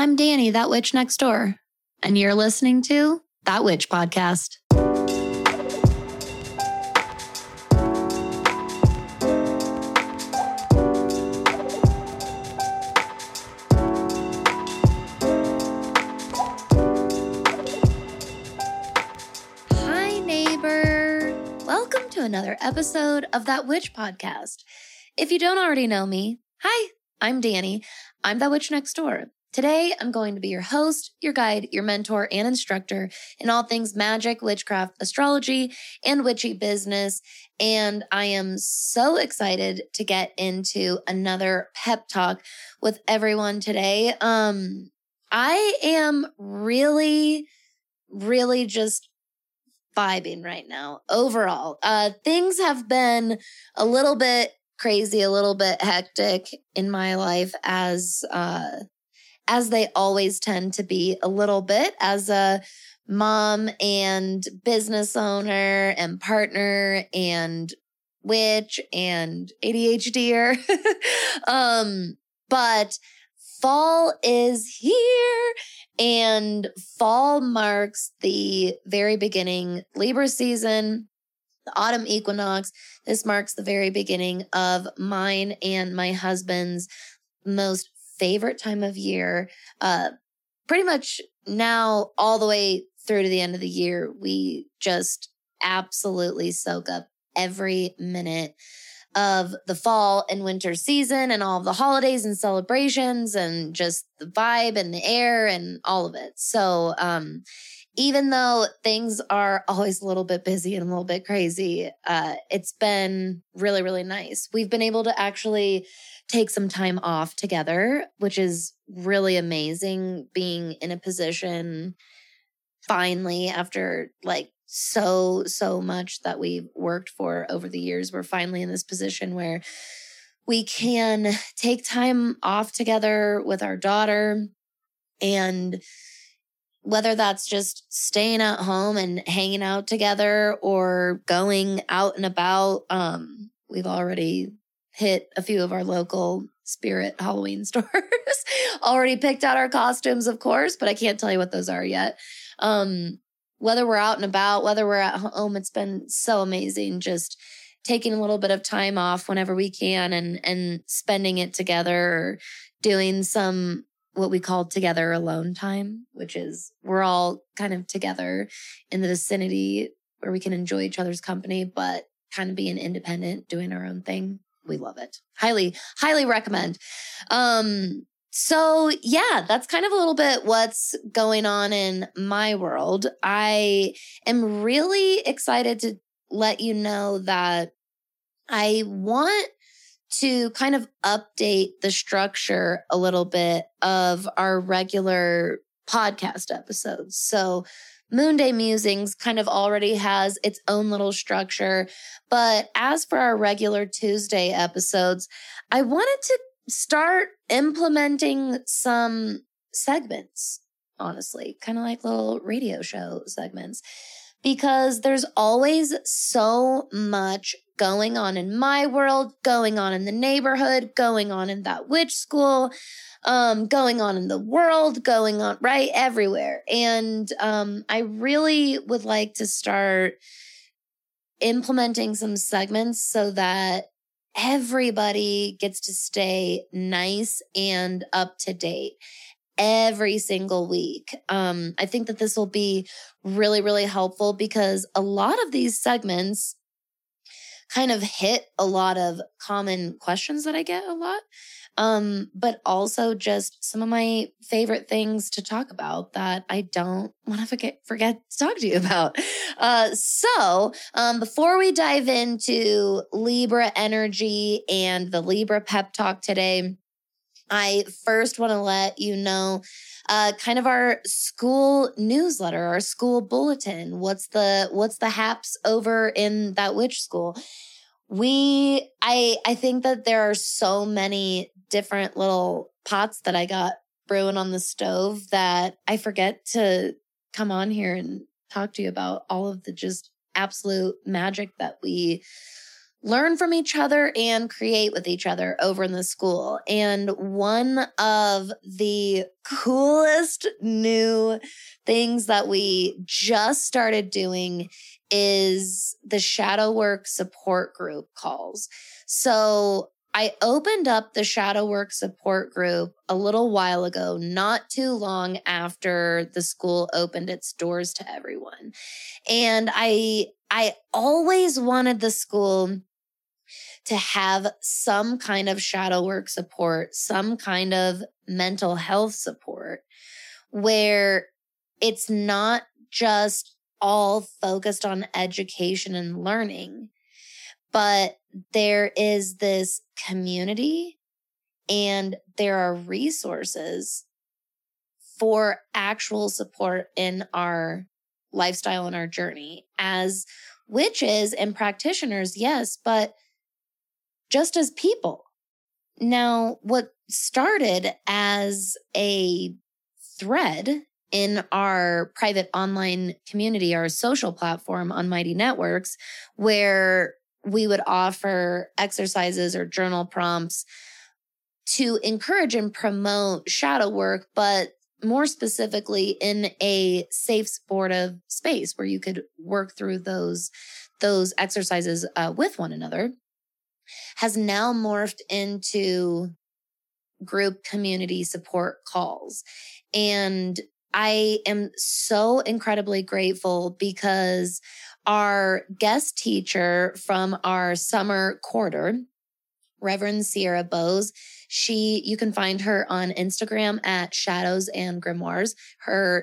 I'm Danny, That Witch Next Door, and you're listening to That Witch Podcast. Hi, neighbor. Welcome to another episode of That Witch Podcast. If you don't already know me, hi, I'm Danny. I'm That Witch Next Door. Today, I'm going to be your host, your guide, your mentor, and instructor in all things magic, witchcraft, astrology, and witchy business. And I am so excited to get into another pep talk with everyone today. I am really just vibing right now overall. Things have been a little bit crazy, a little bit hectic in my life as they always tend to be a little bit as a mom and business owner and partner and witch and ADHDer. But fall is here, and fall marks the very beginning Libra season, the autumn equinox. This marks the very beginning of mine and my husband's most favorite time of year. Pretty much now all the way through to the end of the year, we just absolutely soak up every minute of the fall and winter season and all of the holidays and celebrations and just the vibe and the air and all of it. So even though things are always a little bit busy and a little bit crazy, it's been really, really nice. We've been able to actually take some time off together, which is really amazing, being in a position finally after like so much that we've worked for over the years. We're finally in this position where we can take time off together with our daughter, and whether that's just staying at home and hanging out together or going out and about, we've already hit a few of our local spirit Halloween stores. Already picked out our costumes, of course, but I can't tell you what those are yet. Whether we're out and about, whether we're at home, it's been so amazing just taking a little bit of time off whenever we can and spending it together, or doing some what we call together alone time, which is we're all kind of together in the vicinity where we can enjoy each other's company, but kind of being independent, doing our own thing. We love it. Highly recommend. So yeah, that's kind of a little bit what's going on in my world. I am really excited to let you know that I want to kind of update the structure a little bit of our regular podcast episodes. So Moonday Musings kind of already has its own little structure. But as for our regular Tuesday episodes, I wanted to start implementing some segments, honestly, kind of like little radio show segments, because there's always so much going on in my world, going on in the neighborhood, going on in that witch school, going on in the world, going on right everywhere. And I really would like to start implementing some segments so that everybody gets to stay nice and up to date every single week. I think that this will be really, really helpful because a lot of these segments kind of hit a lot of common questions that I get a lot, but also just some of my favorite things to talk about that I don't want to forget to talk to you about. So before we dive into Libra energy and the Libra pep talk today, I first want to let you know kind of our school newsletter, our school bulletin. What's the haps over in that witch school? I think that there are so many different little pots that I got brewing on the stove that I forget to come on here and talk to you about all of the just absolute magic that we learn from each other and create with each other over in the school. And one of the coolest new things that we just started doing is the shadow work support group calls. So I opened up the shadow work support group a little while ago, not too long after the school opened its doors to everyone. And I always wanted the school to have some kind of shadow work support, some kind of mental health support, where it's not just all focused on education and learning, but there is this community and there are resources for actual support in our lifestyle and our journey as witches and practitioners, yes, but just as people. Now, what started as a thread in our private online community, our social platform on Mighty Networks, where we would offer exercises or journal prompts to encourage and promote shadow work, but more specifically in a safe, supportive space where you could work through those exercises with one another, has now morphed into group community support calls. And I am so incredibly grateful because our guest teacher from our summer quarter, Reverend Sierra Bowes, you can find her on Instagram at Shadows and Grimoires.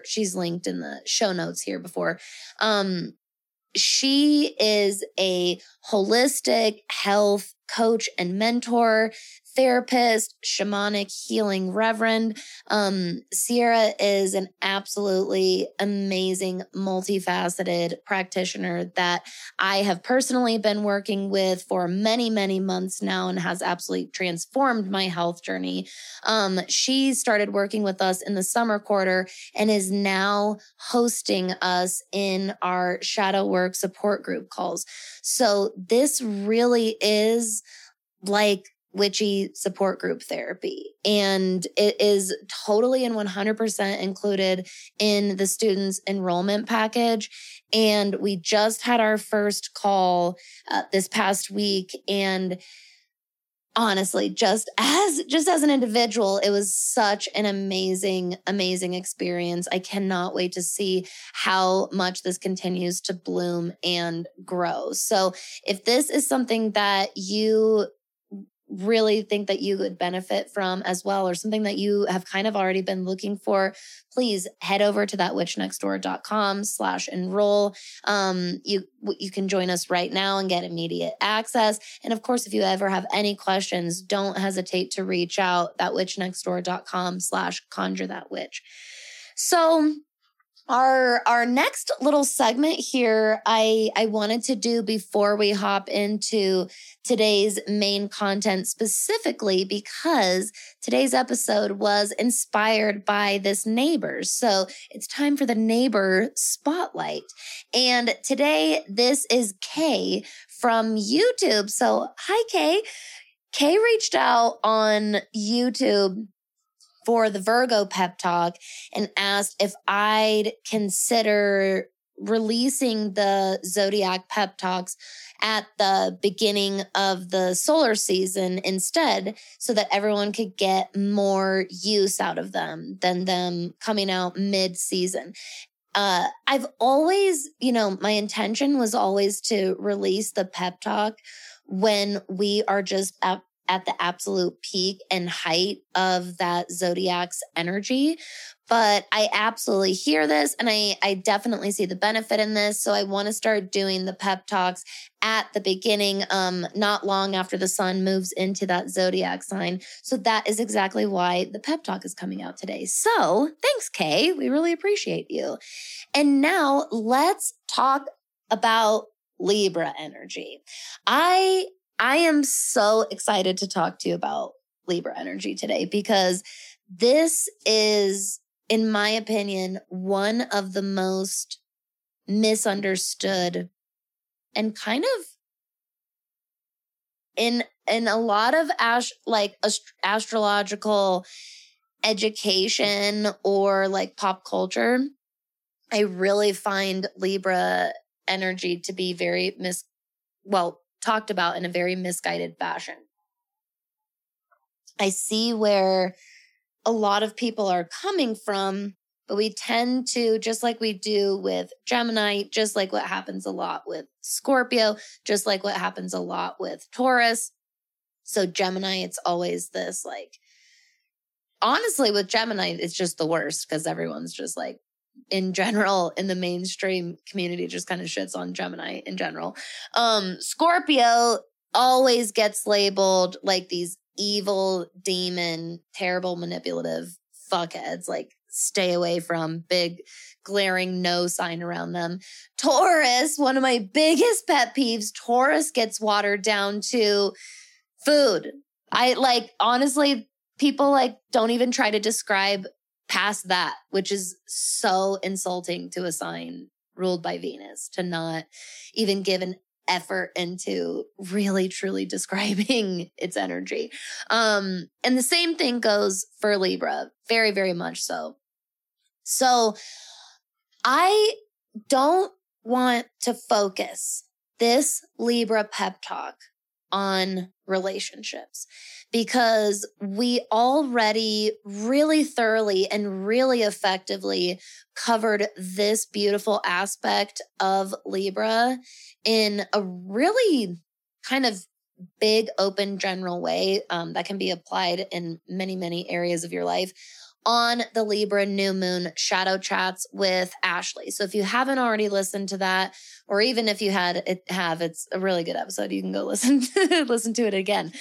She's linked in the show notes here before. She is a holistic health coach and mentor, therapist, shamanic healing reverend. Sierra is an absolutely amazing, multifaceted practitioner that I have personally been working with for many, many months now and has absolutely transformed my health journey. She started working with us in the summer quarter and is now hosting us in our shadow work support group calls. So this really is like witchy support group therapy. And it is totally and 100% included in the students' enrollment package. And we just had our first call this past week. And honestly, just as an individual, it was such an amazing, amazing experience. I cannot wait to see how much this continues to bloom and grow. So if this is something that you really think that you would benefit from as well, or something that you have kind of already been looking for, please head over to thatwitchnextdoor.com/enroll. You can join us right now and get immediate access. And of course, if you ever have any questions, don't hesitate to reach out, thatwitchnextdoor.com/conjurethatwitch. So our next little segment here, I wanted to do before we hop into today's main content, specifically because today's episode was inspired by this neighbor. So it's time for the neighbor spotlight. And today, this is Kay from YouTube. So hi, Kay. Kay reached out on YouTube for the Virgo pep talk and asked if I'd consider releasing the Zodiac pep talks at the beginning of the solar season instead, so that everyone could get more use out of them than them coming out mid-season. I've always, my intention was always to release the pep talk when we are just at the absolute peak and height of that Zodiac's energy. But I absolutely hear this, and I definitely see the benefit in this. So I want to start doing the pep talks at the beginning, not long after the sun moves into that Zodiac sign. So that is exactly why the pep talk is coming out today. So thanks, Kay. We really appreciate you. And now let's talk about Libra energy. I am so excited to talk to you about Libra energy today because this is, in my opinion, one of the most misunderstood and kind of in a lot of astrological education or like pop culture, I really find Libra energy to be very talked about in a very misguided fashion. I see where a lot of people are coming from, but we tend to, just like we do with Gemini, just like what happens a lot with Scorpio, just like what happens a lot with Taurus. So Gemini, it's always this like, honestly with Gemini, it's just the worst because everyone's just like, in general, in the mainstream community, just kind of shits on Gemini in general. Scorpio always gets labeled like these evil, demon, terrible, manipulative fuckheads, like stay away from, big glaring no sign around them. Taurus, one of my biggest pet peeves, Taurus gets watered down to food. Honestly, people like don't even try to describe past that, which is so insulting to a sign ruled by Venus, to not even give an effort into really truly describing its energy. And the same thing goes for Libra, very, very much so. So I don't want to focus this Libra pep talk on relationships because we already really thoroughly and really effectively covered this beautiful aspect of Libra in a really kind of big, open, general way that can be applied in many, many areas of your life on the Libra New Moon Shadow Chats with Ashley. So if you haven't already listened to that, or even if you it's a really good episode. You can go listen to it again.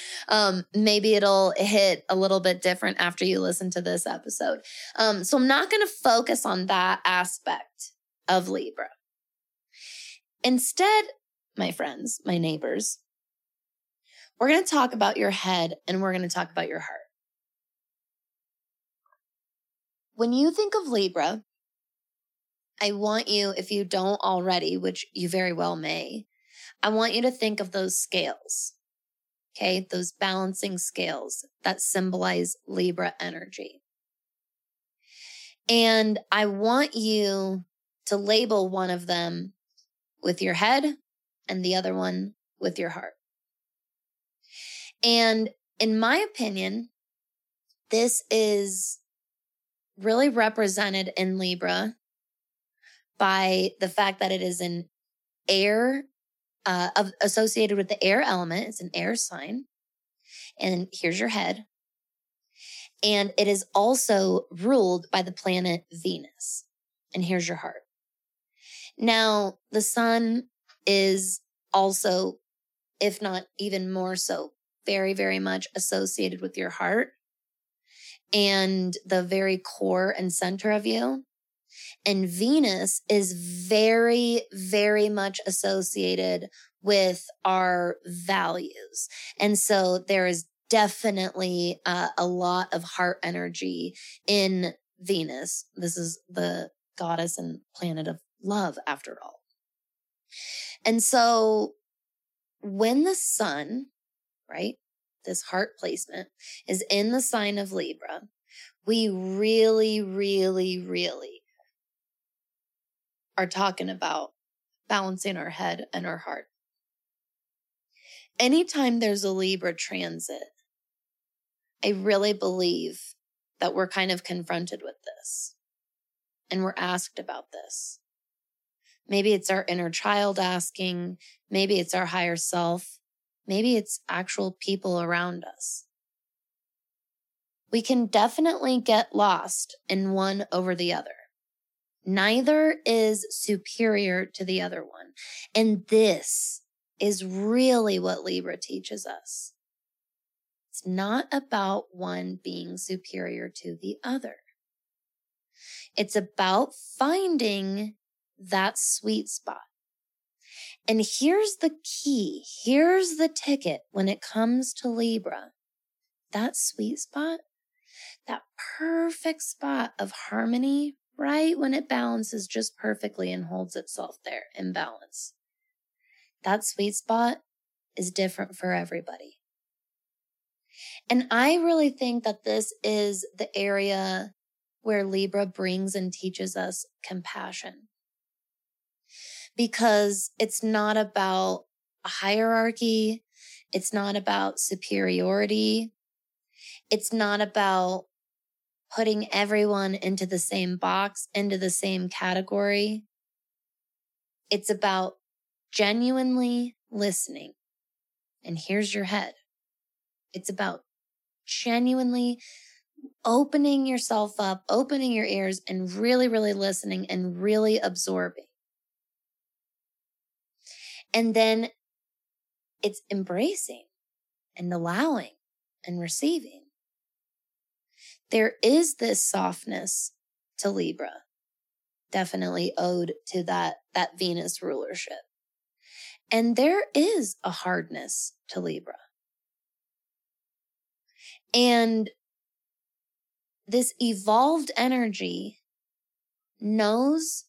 Maybe it'll hit a little bit different after you listen to this episode. So I'm not going to focus on that aspect of Libra. Instead, my friends, my neighbors, we're going to talk about your head and we're going to talk about your heart. When you think of Libra, I want you, if you don't already, which you very well may, I want you to think of those scales, okay? Those balancing scales that symbolize Libra energy. And I want you to label one of them with your head and the other one with your heart. And in my opinion, this is really represented in Libra by the fact that it is an air, associated with the air element. It's an air sign. And here's your head. And it is also ruled by the planet Venus. And here's your heart. Now, the sun is also, if not even more so, very, very much associated with your heart and the very core and center of you. And Venus is very, very much associated with our values. And so there is definitely a lot of heart energy in Venus. This is the goddess and planet of love, after all. And so when the sun, right, this heart placement is in the sign of Libra, we really, really, really are talking about balancing our head and our heart. Anytime there's a Libra transit, I really believe that we're kind of confronted with this and we're asked about this. Maybe it's our inner child asking, maybe it's our higher self, maybe it's actual people around us. We can definitely get lost in one over the other. Neither is superior to the other one. And this is really what Libra teaches us. It's not about one being superior to the other. It's about finding that sweet spot. And here's the key. Here's the ticket when it comes to Libra. That sweet spot, that perfect spot of harmony, right when it balances just perfectly and holds itself there in balance. That sweet spot is different for everybody. And I really think that this is the area where Libra brings and teaches us compassion. Because it's not about a hierarchy. It's not about superiority. It's not about putting everyone into the same box, into the same category. It's about genuinely listening. And here's your head. It's about genuinely opening yourself up, opening your ears, and really, really listening and really absorbing. And then it's embracing and allowing and receiving. There is this softness to Libra, definitely owed to that Venus rulership. And there is a hardness to Libra. And this evolved energy knows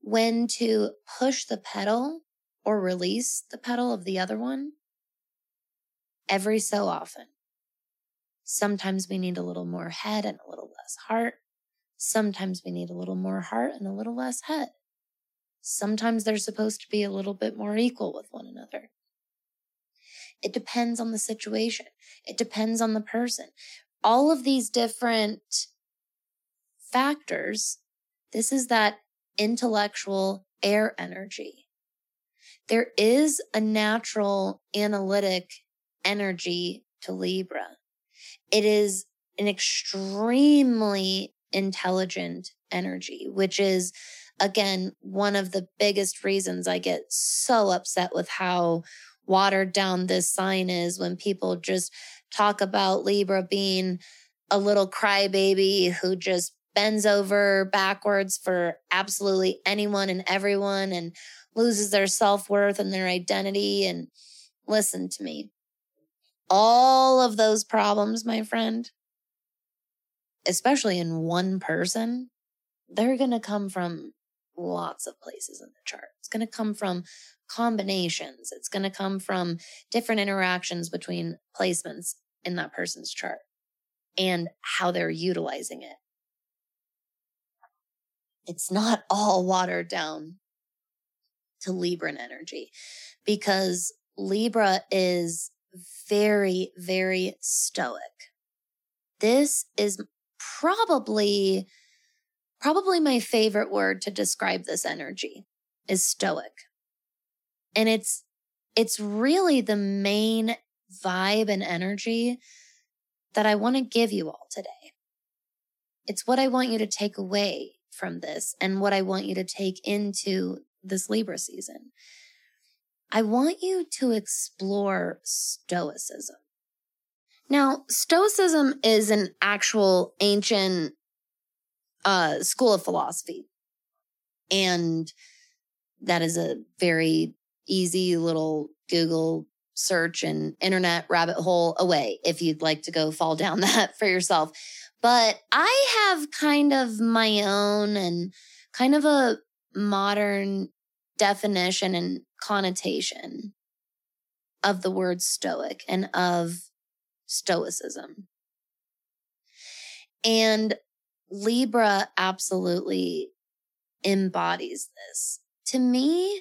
when to push the pedal or release the pedal of the other one every so often. Sometimes we need a little more head and a little less heart. Sometimes we need a little more heart and a little less head. Sometimes they're supposed to be a little bit more equal with one another. It depends on the situation. It depends on the person. All of these different factors, this is that intellectual air energy. There is a natural analytic energy to Libra. It is an extremely intelligent energy, which is, again, one of the biggest reasons I get so upset with how watered down this sign is when people just talk about Libra being a little crybaby who just bends over backwards for absolutely anyone and everyone and loses their self-worth and their identity. And listen to me, all of those problems, my friend, especially in one person, they're going to come from lots of places in the chart. It's going to come from combinations. It's going to come from different interactions between placements in that person's chart and how they're utilizing it. It's not all watered down to Libran energy because Libra is very, very stoic. This is probably my favorite word to describe this energy is stoic. And it's really the main vibe and energy that I want to give you all today. It's what I want you to take away from this and what I want you to take into this Libra season. I want you to explore Stoicism. Now, Stoicism is an actual ancient school of philosophy. And that is a very easy little Google search and internet rabbit hole away if you'd like to go fall down that for yourself. But I have kind of my own and kind of a modern definition and connotation of the word stoic and of Stoicism. And Libra absolutely embodies this. To me,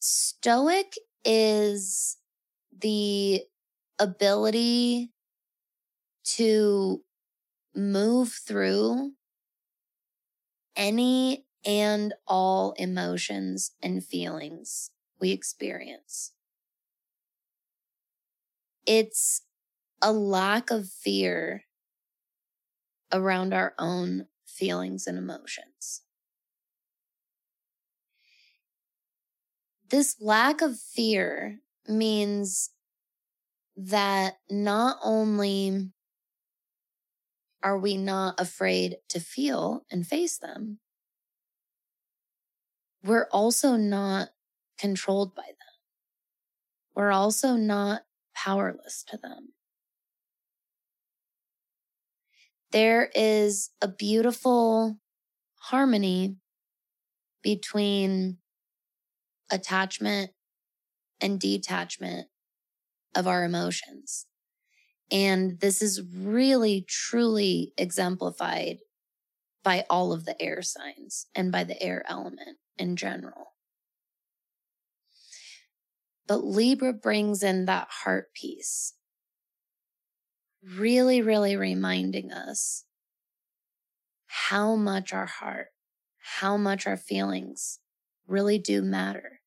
stoic is the ability to move through any and all emotions and feelings we experience. It's a lack of fear around our own feelings and emotions. This lack of fear means that not only are we not afraid to feel and face them, we're also not controlled by them. We're also not powerless to them. There is a beautiful harmony between attachment and detachment of our emotions. And this is really, truly exemplified by all of the air signs and by the air element in general. But Libra brings in that heart piece, really, really reminding us how much our heart, how much our feelings really do matter,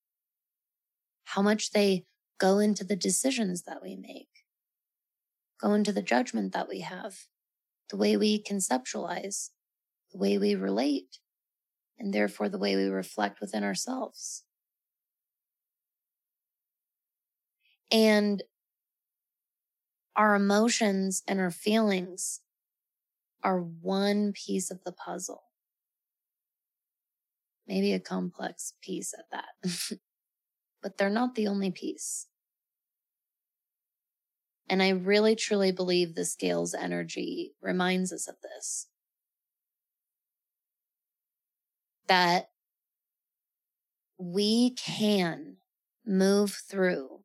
how much they go into the decisions that we make, go into the judgment that we have, the way we conceptualize, the way we relate, and therefore the way we reflect within ourselves. And our emotions and our feelings are one piece of the puzzle. Maybe a complex piece at that, but they're not the only piece. And I really, truly believe the scales energy reminds us of this. That we can move through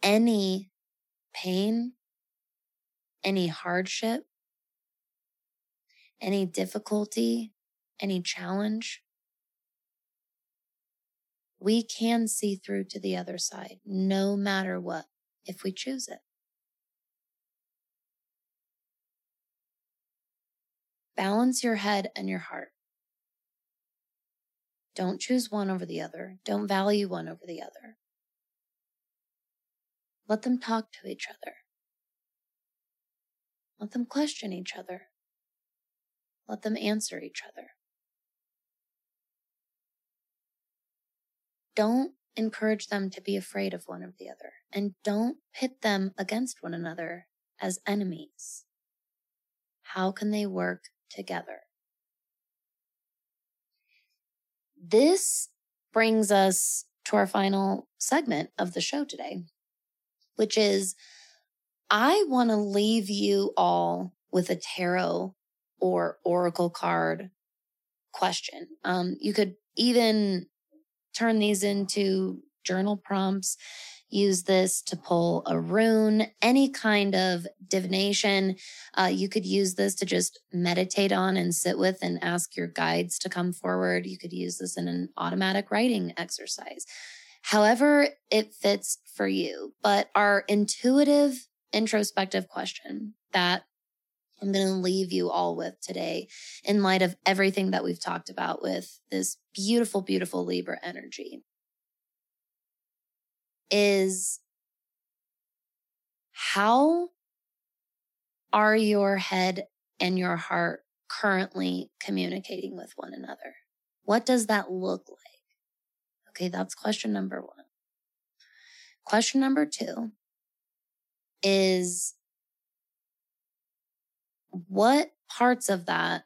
any pain, any hardship, any difficulty, any challenge. We can see through to the other side, no matter what, if we choose it. Balance your head and your heart. Don't choose one over the other. Don't value one over the other. Let them talk to each other. Let them question each other. Let them answer each other. Don't encourage them to be afraid of one or the other, and don't pit them against one another as enemies. How can they work together? This brings us to our final segment of the show today, which is, I want to leave you all with a tarot or oracle card question. You could even turn these into journal prompts, use this to pull a rune, any kind of divination. You could use this to just meditate on and sit with and ask your guides to come forward. You could use this in an automatic writing exercise, however it fits for you. But our intuitive, introspective question that I'm going to leave you all with today, in light of everything that we've talked about with this beautiful, beautiful Libra energy, is, how are your head and your heart currently communicating with one another? What does that look like? Okay, that's question number one. Question number two is, what parts of that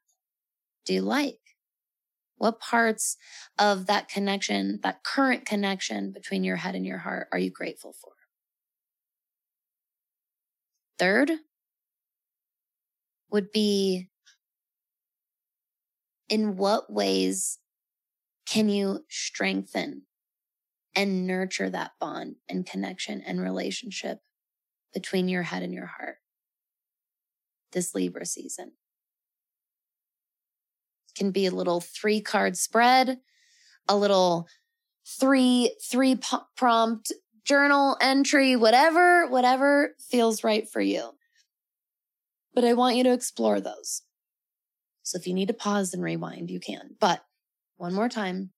do you like? What parts of that connection, that current connection between your head and your heart, are you grateful for? Third would be, in what ways can you strengthen and nurture that bond and connection and relationship between your head and your heart this Libra season? It can be a little 3-card spread, a little three prompt journal entry, whatever feels right for you. But I want you to explore those. So if you need to pause and rewind, you can. But one more time,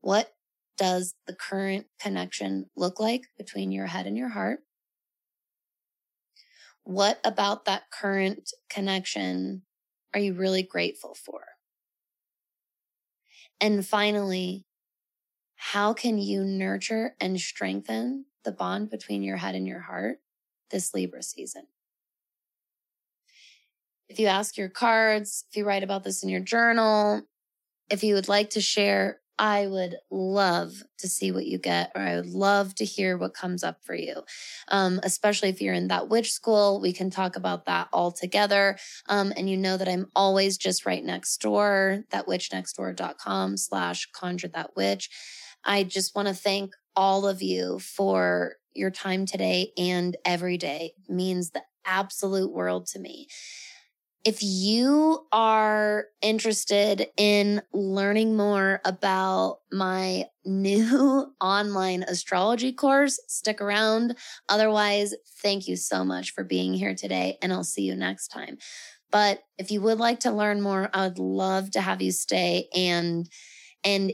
what does the current connection look like between your head and your heart? What about that current connection are you really grateful for? And finally, how can you nurture and strengthen the bond between your head and your heart this Libra season? If you ask your cards, if you write about this in your journal, if you would like to share, I would love to see what you get, or I would love to hear what comes up for you. Especially if you're in that witch school, we can talk about that all together. And you know that I'm always just right next door, thatwitchnextdoor.com/conjurethatwitch. I just want to thank all of you for your time today and every day. It means the absolute world to me. If you are interested in learning more about my new online astrology course, stick around. Otherwise, thank you so much for being here today, and I'll see you next time. But if you would like to learn more, I would love to have you stay and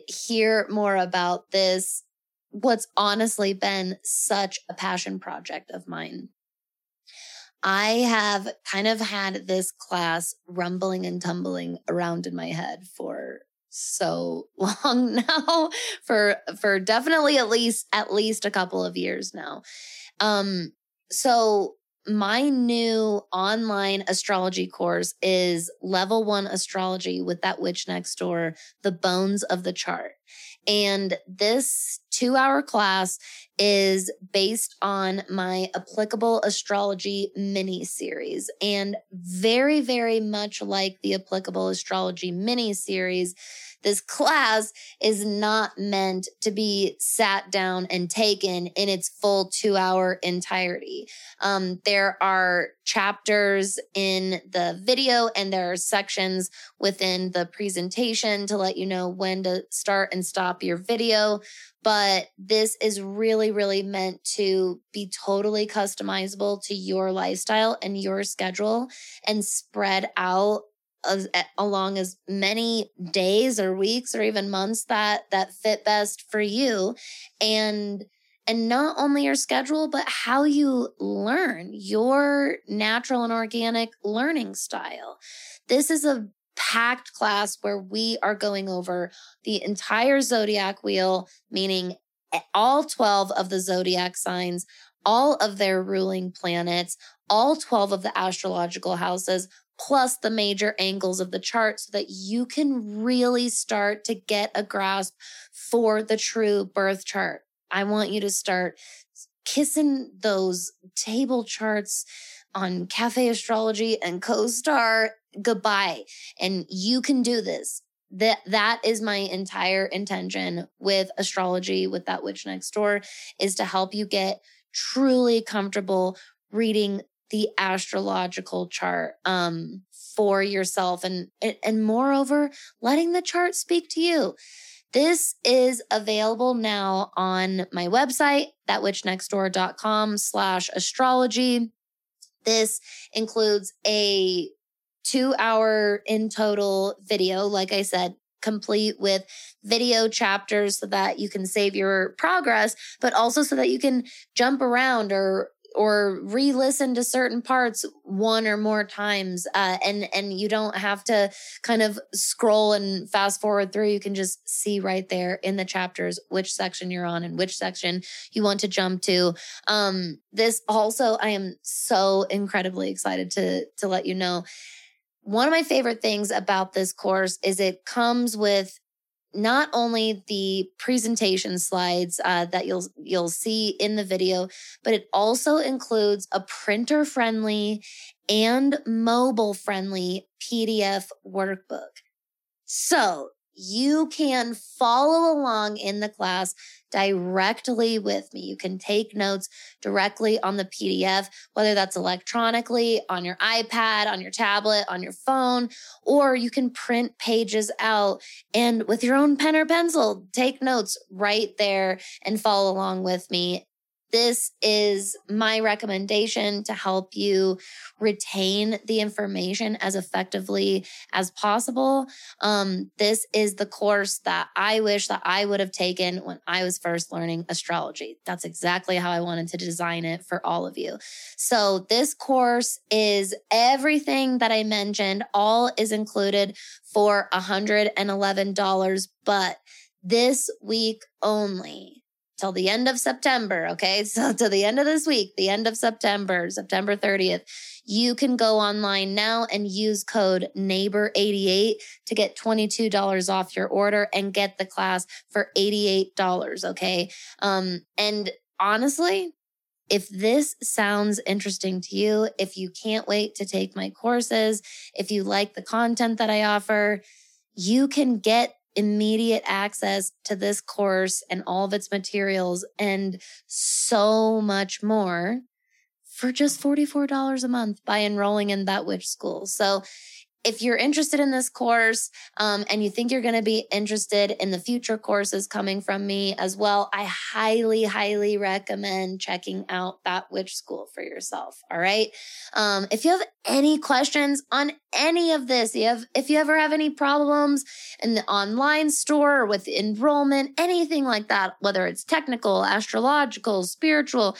hear more about this, what's honestly been such a passion project of mine. I have kind of had this class rumbling and tumbling around in my head for so long now, for definitely at least a couple of years now. So my new online astrology course is Level One Astrology with That Witch Next Door: The Bones of the Chart. And this 2-hour class is based on my applicable astrology mini series. And very, very much like the applicable astrology mini series, this class is not meant to be sat down and taken in its full 2-hour entirety. There are chapters in the video and there are sections within the presentation to let you know when to start and stop your video. But this is really, really meant to be totally customizable to your lifestyle and your schedule and spread out along as many days or weeks or even months that fit best for you. And not only your schedule, but how you learn, your natural and organic learning style. This is a packed class where we are going over the entire zodiac wheel, meaning all 12 of the zodiac signs, all of their ruling planets, all 12 of the astrological houses, plus the major angles of the chart, so that you can really start to get a grasp for the true birth chart. I want you to start kissing those table charts on Cafe Astrology and Co-Star goodbye. And you can do this. That is my entire intention with astrology, with That Witch Next Door, is to help you get truly comfortable reading the astrological chart for yourself, and moreover, letting the chart speak to you. This is available now on my website, thatwitchnextdoor.com/astrology. This includes a 2-hour in total video, like I said, complete with video chapters so that you can save your progress, but also so that you can jump around or re-listen to certain parts one or more times. And you don't have to kind of scroll and fast forward through. You can just see right there in the chapters which section you're on and which section you want to jump to. This also, I am so incredibly excited to let you know. One of my favorite things about this course is it comes with not only the presentation slides that you'll see in the video, but it also includes a printer-friendly and mobile-friendly PDF workbook. So you can follow along in the class directly with me. You can take notes directly on the PDF, whether that's electronically, on your iPad, on your tablet, on your phone, or you can print pages out and with your own pen or pencil, take notes right there and follow along with me. This is my recommendation to help you retain the information as effectively as possible. This is the course that I wish that I would have taken when I was first learning astrology. That's exactly how I wanted to design it for all of you. So this course is everything that I mentioned. All is included for $111, but this week only, till the end of September. Okay. So till the end of this week, the end of September, September 30th, you can go online now and use code NEIGHBOR88 to get $22 off your order and get the class for $88. Okay. And honestly, if this sounds interesting to you, if you can't wait to take my courses, if you like the content that I offer, you can get immediate access to this course and all of its materials and so much more for just $44 a month by enrolling in That Witch School. So if you're interested in this course and you think you're going to be interested in the future courses coming from me as well, I highly, highly recommend checking out That Witch School for yourself. All right. If you have any questions on any of this, if you ever have any problems in the online store or with enrollment, anything like that, whether it's technical, astrological, spiritual,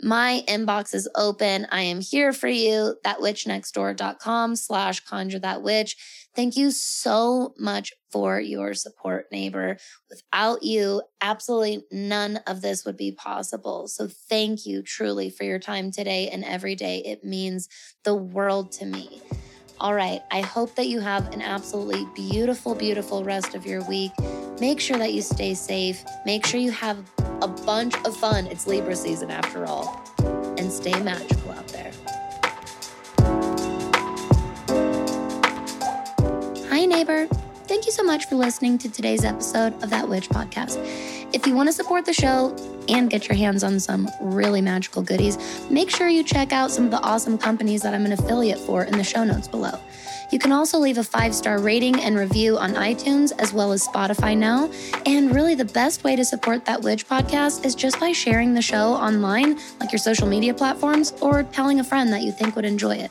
my inbox is open. I am here for you. thatwitchnextdoor.com/conjurethatwitch. Thank you so much for your support, neighbor. Without you, absolutely none of this would be possible. So thank you truly for your time today and every day. It means the world to me. All right. I hope that you have an absolutely beautiful, beautiful rest of your week. Make sure that you stay safe. Make sure you have a bunch of fun. It's Libra season after all. And stay magical out there. Hi, neighbor. Thank you so much for listening to today's episode of That Witch Podcast. If you want to support the show and get your hands on some really magical goodies, make sure you check out some of the awesome companies that I'm an affiliate for in the show notes below. You can also leave a 5-star rating and review on iTunes as well as Spotify now. And really the best way to support That Witch Podcast is just by sharing the show online, like your social media platforms, or telling a friend that you think would enjoy it.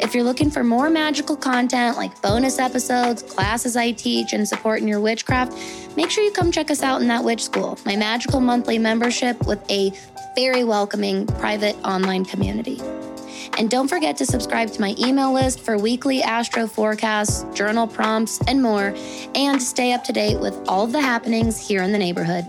If you're looking for more magical content like bonus episodes, classes I teach, and support in your witchcraft, make sure you come check us out in That Witch School, my magical monthly membership with a very welcoming private online community. And don't forget to subscribe to my email list for weekly astro forecasts, journal prompts, and more, and stay up to date with all of the happenings here in the neighborhood.